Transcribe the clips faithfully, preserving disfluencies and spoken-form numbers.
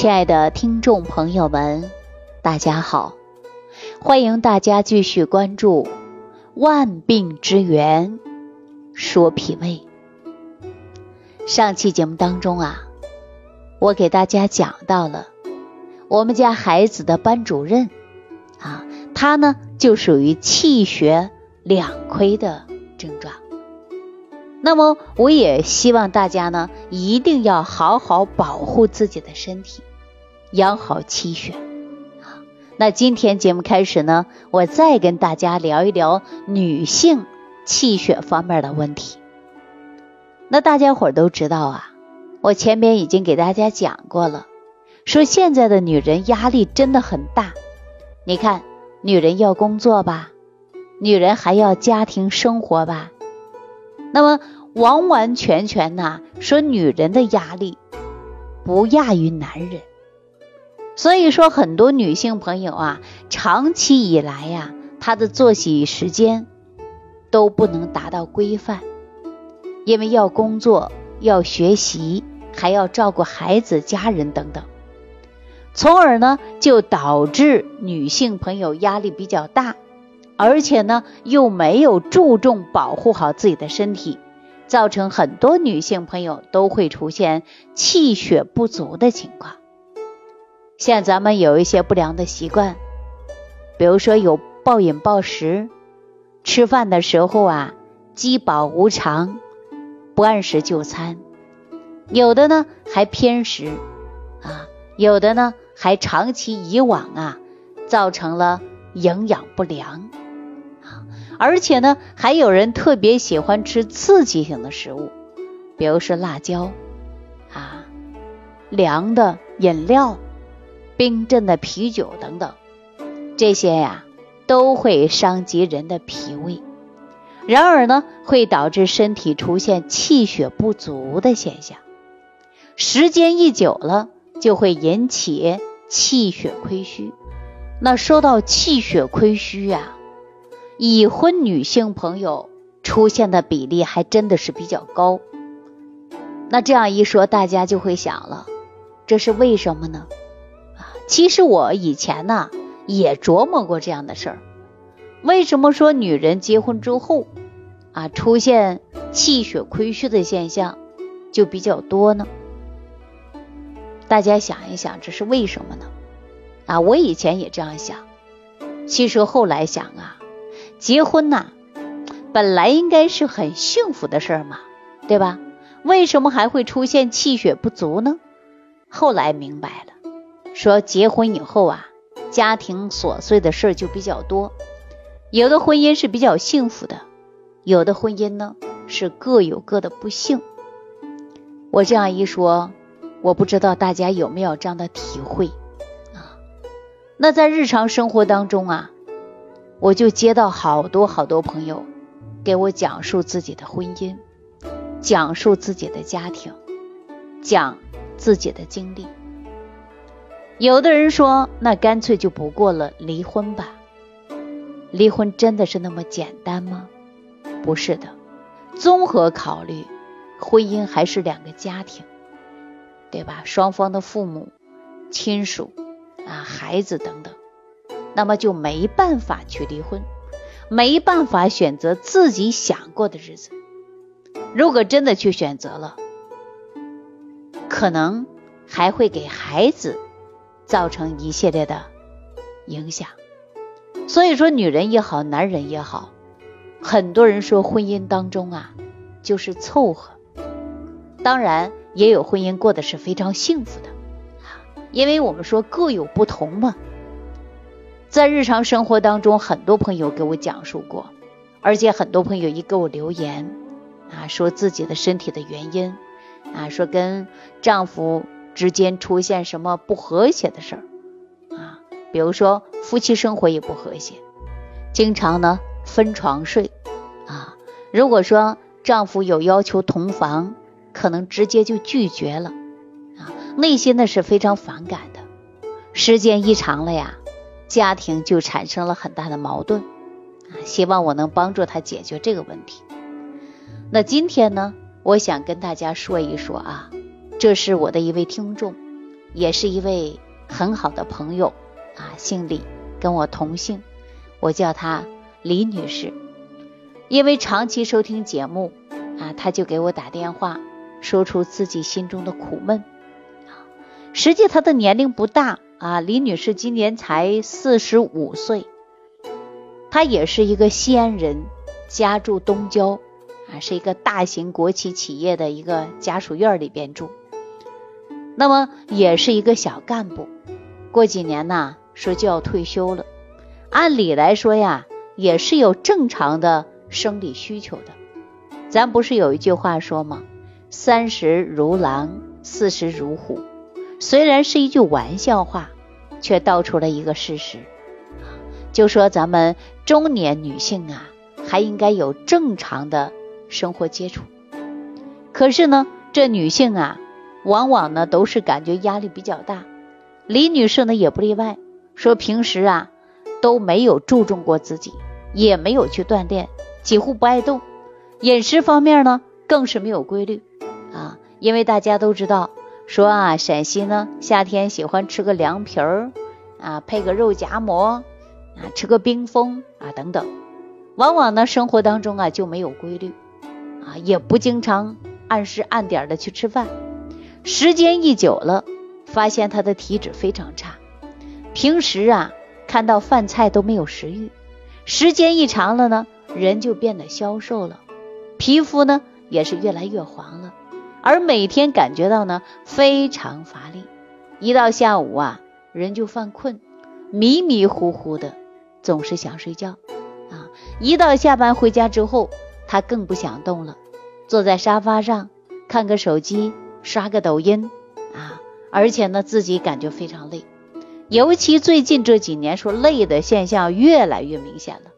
亲爱的听众朋友们，大家好，欢迎大家继续关注万病之源说脾胃。上期节目当中啊，我给大家讲到了我们家孩子的班主任啊，他呢就属于气血两亏的症状。那么我也希望大家呢一定要好好保护自己的身体，养好气血。那今天节目开始呢，我再跟大家聊一聊女性气血方面的问题。那大家伙都知道啊，我前面已经给大家讲过了，说现在的女人压力真的很大。你看，女人要工作吧，女人还要家庭生活吧，那么完完全全呢、啊、说女人的压力不亚于男人。所以说很多女性朋友啊，长期以来呀、啊、她的作息时间都不能达到规范，因为要工作，要学习，还要照顾孩子、家人等等，从而呢就导致女性朋友压力比较大，而且呢又没有注重保护好自己的身体，造成很多女性朋友都会出现气血不足的情况。像咱们有一些不良的习惯，比如说有暴饮暴食，吃饭的时候啊饥饱无常，不按时就餐，有的呢还偏食啊，有的呢还长期以往啊造成了营养不良。而且呢还有人特别喜欢吃刺激性的食物，比如说辣椒啊、凉的饮料、冰镇的啤酒等等，这些呀、啊、都会伤及人的脾胃，然而呢会导致身体出现气血不足的现象，时间一久了就会引起气血亏虚。那说到气血亏虚啊，已婚女性朋友出现的比例还真的是比较高。那这样一说，大家就会想了，这是为什么呢？其实我以前呢、啊、也琢磨过这样的事儿。为什么说女人结婚之后啊出现气血亏虚的现象就比较多呢？大家想一想，这是为什么呢？啊，我以前也这样想，其实后来想啊，结婚呐、啊，本来应该是很幸福的事儿嘛，对吧？为什么还会出现气血不足呢？后来明白了，说结婚以后啊，家庭琐碎的事儿就比较多，有的婚姻是比较幸福的，有的婚姻呢是各有各的不幸。我这样一说，我不知道大家有没有这样的体会啊？那在日常生活当中啊，我就接到好多好多朋友给我讲述自己的婚姻，讲述自己的家庭，讲自己的经历。有的人说，那干脆就不过了，离婚吧。离婚真的是那么简单吗？不是的，综合考虑，婚姻还是两个家庭，对吧？双方的父母、亲属啊、孩子等等，那么就没办法去离婚，没办法选择自己想过的日子。如果真的去选择了，可能还会给孩子造成一系列的影响。所以说女人也好，男人也好，很多人说婚姻当中啊就是凑合。当然也有婚姻过得是非常幸福的，因为我们说各有不同嘛。在日常生活当中，很多朋友给我讲述过，而且很多朋友一给我留言啊，说自己的身体的原因啊，说跟丈夫之间出现什么不和谐的事儿啊，比如说夫妻生活也不和谐，经常呢分床睡啊，如果说丈夫有要求同房，可能直接就拒绝了啊，内心呢是非常反感的，时间一长了呀，家庭就产生了很大的矛盾啊，希望我能帮助他解决这个问题。那今天呢，我想跟大家说一说啊，这是我的一位听众也是一位很好的朋友啊，姓李，跟我同姓，我叫她李女士。因为长期收听节目啊，她就给我打电话，说出自己心中的苦闷。实际她的年龄不大啊，李女士今年才四十五岁，她也是一个西安人，家住东郊啊，是一个大型国企企业的一个家属院里边住，那么也是一个小干部，过几年呢说就要退休了。按理来说呀，也是有正常的生理需求的。咱不是有一句话说吗？三十如狼，四十如虎。虽然是一句玩笑话，却道出了一个事实，就说咱们中年女性啊，还应该有正常的生活接触。可是呢，这女性啊，往往呢都是感觉压力比较大，李女士呢也不例外，说平时啊都没有注重过自己，也没有去锻炼，几乎不爱动，饮食方面呢更是没有规律啊。因为大家都知道说啊，陕西呢夏天喜欢吃个凉皮儿啊，配个肉夹馍啊，吃个冰峰啊等等，往往呢生活当中啊就没有规律啊，也不经常按时按点的去吃饭。时间一久了，发现她的体质非常差，平时啊看到饭菜都没有食欲，时间一长了呢，人就变得消瘦了，皮肤呢也是越来越黄了，而每天感觉到呢非常乏力，一到下午啊人就犯困，迷迷糊糊的，总是想睡觉啊。一到下班回家之后，她更不想动了，坐在沙发上看个手机，刷个抖音啊，而且呢自己感觉非常累，尤其最近这几年说累的现象越来越明显了，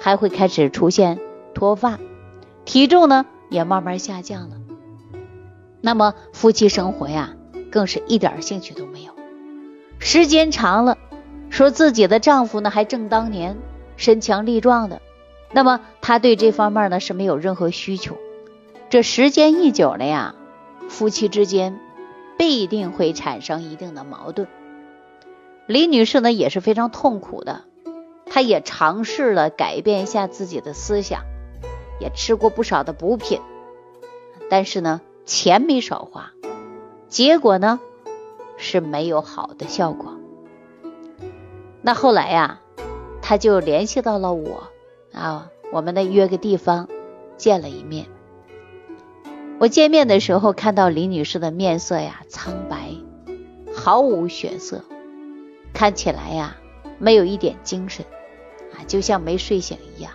还会开始出现脱发，体重呢也慢慢下降了。那么夫妻生活呀更是一点兴趣都没有。时间长了，说自己的丈夫呢还正当年，身强力壮的，那么她对这方面呢是没有任何需求。这时间一久了呀，夫妻之间必定会产生一定的矛盾。李女士呢也是非常痛苦的，她也尝试了改变一下自己的思想，也吃过不少的补品，但是呢钱没少花，结果呢是没有好的效果。那后来呀，她就联系到了我啊，我们呢约个地方见了一面。我见面的时候看到李女士的面色呀苍白，毫无血色，看起来呀没有一点精神啊，就像没睡醒一样。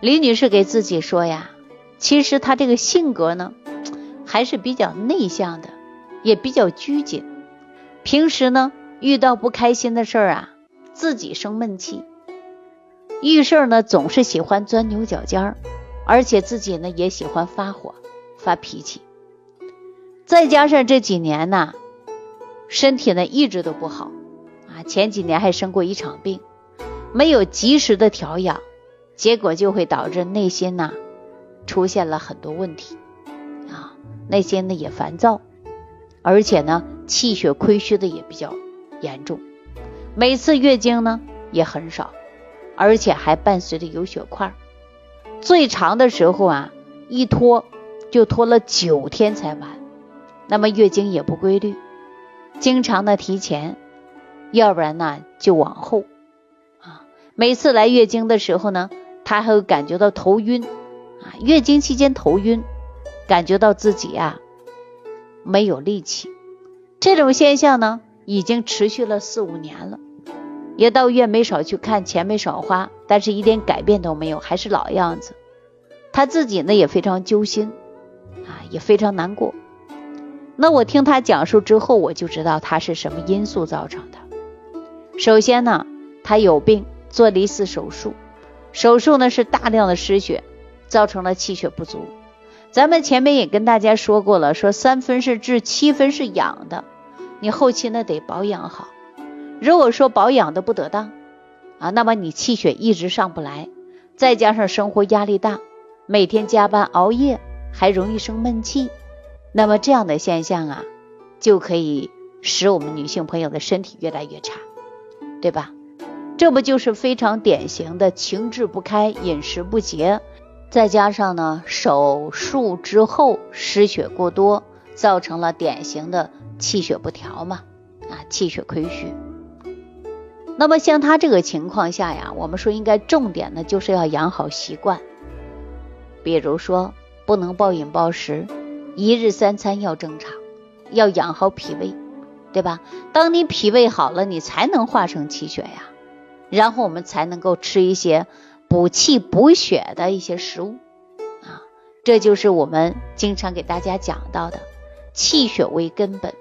李女士给自己说呀，其实她这个性格呢还是比较内向的，也比较拘谨，平时呢遇到不开心的事儿啊自己生闷气，遇事呢总是喜欢钻牛角尖儿，而且自己呢也喜欢发火发脾气。再加上这几年呢身体呢一直都不好啊，前几年还生过一场病，没有及时的调养，结果就会导致内心呢出现了很多问题啊，内心呢也烦躁，而且呢气血亏虚的也比较严重，每次月经呢也很少，而且还伴随着有血块，最长的时候啊一拖就拖了九天才完。那么月经也不规律，经常的提前，要不然呢就往后啊。每次来月经的时候呢，她还会感觉到头晕啊，月经期间头晕，感觉到自己啊没有力气。这种现象呢已经持续了四五年了，也到月没少去看，钱没少花，但是一点改变都没有，还是老样子。她自己呢也非常揪心啊，也非常难过。那我听她讲述之后，我就知道她是什么因素造成的。首先呢她有病，做了一次手术，手术呢是大量的失血，造成了气血不足。咱们前面也跟大家说过了，说三分是治，七分是养的，你后期呢得保养好。如果说保养的不得当啊，那么你气血一直上不来，再加上生活压力大，每天加班熬夜，还容易生闷气，那么这样的现象啊就可以使我们女性朋友的身体越来越差，对吧？这不就是非常典型的情志不开、饮食不节，再加上呢手术之后失血过多，造成了典型的气血不调嘛，啊，气血亏虚。那么像他这个情况下呀，我们说应该重点呢就是要养好习惯，比如说不能暴饮暴食，一日三餐要正常，要养好脾胃，对吧？当你脾胃好了，你才能化生气血呀，然后我们才能够吃一些补气补血的一些食物啊，这就是我们经常给大家讲到的气血为根本，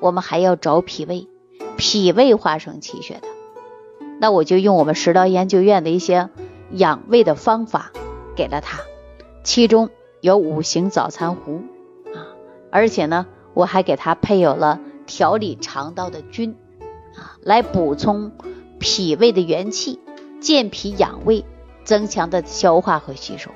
我们还要找脾胃，脾胃化生气血的。那我就用我们食道研究院的一些养胃的方法给了他，其中有五行早餐糊啊，而且呢我还给他配有了调理肠道的菌啊，来补充脾胃的元气，健脾养胃，增强的消化和吸收。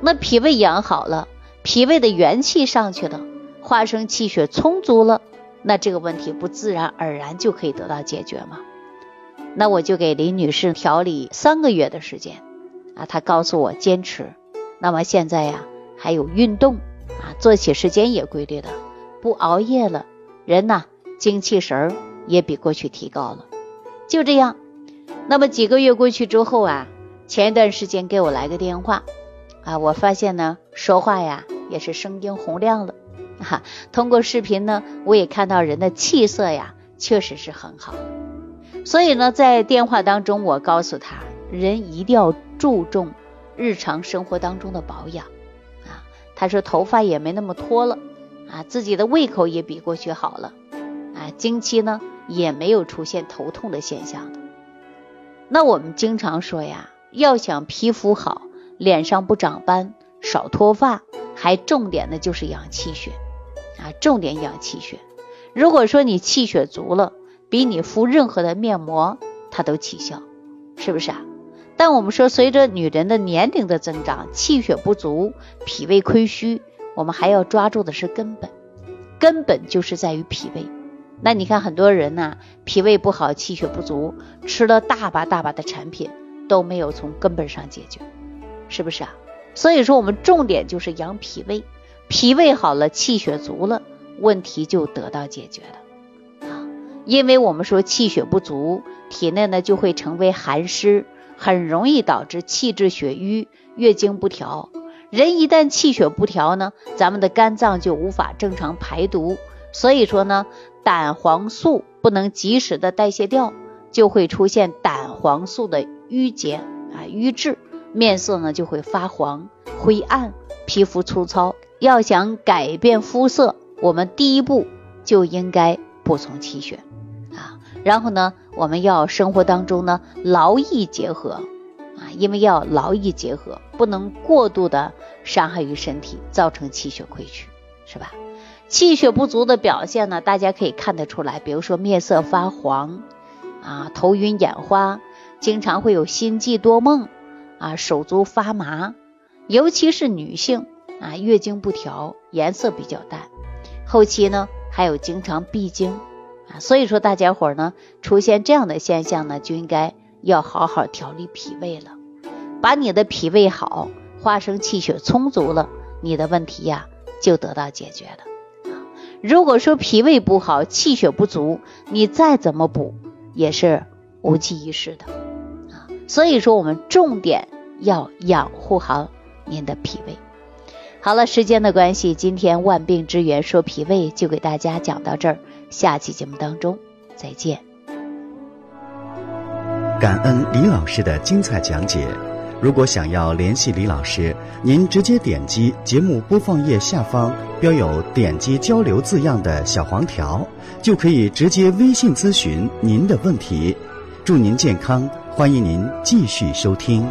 那脾胃养好了，脾胃的元气上去了，化生气血充足了，那这个问题不自然而然就可以得到解决吗？那我就给林女士调理三个月的时间啊，她告诉我坚持。那么现在呀，还有运动啊，作息时间也规律了，不熬夜了，人呐、啊、精气神也比过去提高了。就这样，那么几个月过去之后啊，前一段时间给我来个电话啊，我发现呢说话呀也是声音洪亮了啊，通过视频呢我也看到人的气色呀确实是很好。所以呢，在电话当中我告诉他，人一定要注重日常生活当中的保养啊。他说头发也没那么脱了啊，自己的胃口也比过去好了啊，经期呢也没有出现头痛的现象的。那我们经常说呀，要想皮肤好，脸上不长斑，少脱发，还重点的就是养气血啊，重点养气血。如果说你气血足了，比你敷任何的面膜它都起效，是不是啊？但我们说随着女人的年龄的增长，气血不足，脾胃亏虚，我们还要抓住的是根本，根本就是在于脾胃。那你看很多人呢、啊，脾胃不好，气血不足，吃了大把大把的产品都没有从根本上解决，是不是啊？所以说我们重点就是养脾胃，脾胃好了，气血足了，问题就得到解决了啊。因为我们说气血不足，体内呢就会成为寒湿，很容易导致气滞血瘀、月经不调。人一旦气血不调呢，咱们的肝脏就无法正常排毒，所以说呢胆黄素不能及时的代谢掉，就会出现胆黄素的淤结啊、瘀滞，面色呢就会发黄、灰暗，皮肤粗糙。要想改变肤色，我们第一步就应该补充气血啊。然后呢，我们要生活当中呢劳逸结合啊，因为要劳逸结合，不能过度的伤害于身体，造成气血亏虚，是吧？气血不足的表现呢，大家可以看得出来，比如说面色发黄啊，头晕眼花，经常会有心悸多梦啊，手足发麻，尤其是女性啊，月经不调，颜色比较淡，后期呢还有经常闭经啊，所以说大家伙呢出现这样的现象呢，就应该要好好调理脾胃了，把你的脾胃好，化生气血充足了，你的问题呀、啊、就得到解决了。如果说脾胃不好，气血不足，你再怎么补也是无济于事的啊。所以说我们重点要养护好您的脾胃。好了，时间的关系，今天万病之源说脾胃就给大家讲到这儿，下期节目当中再见。感恩李老师的精彩讲解。如果想要联系李老师，您直接点击节目播放页下方标有点击交流字样的小黄条，就可以直接微信咨询您的问题。祝您健康，欢迎您继续收听。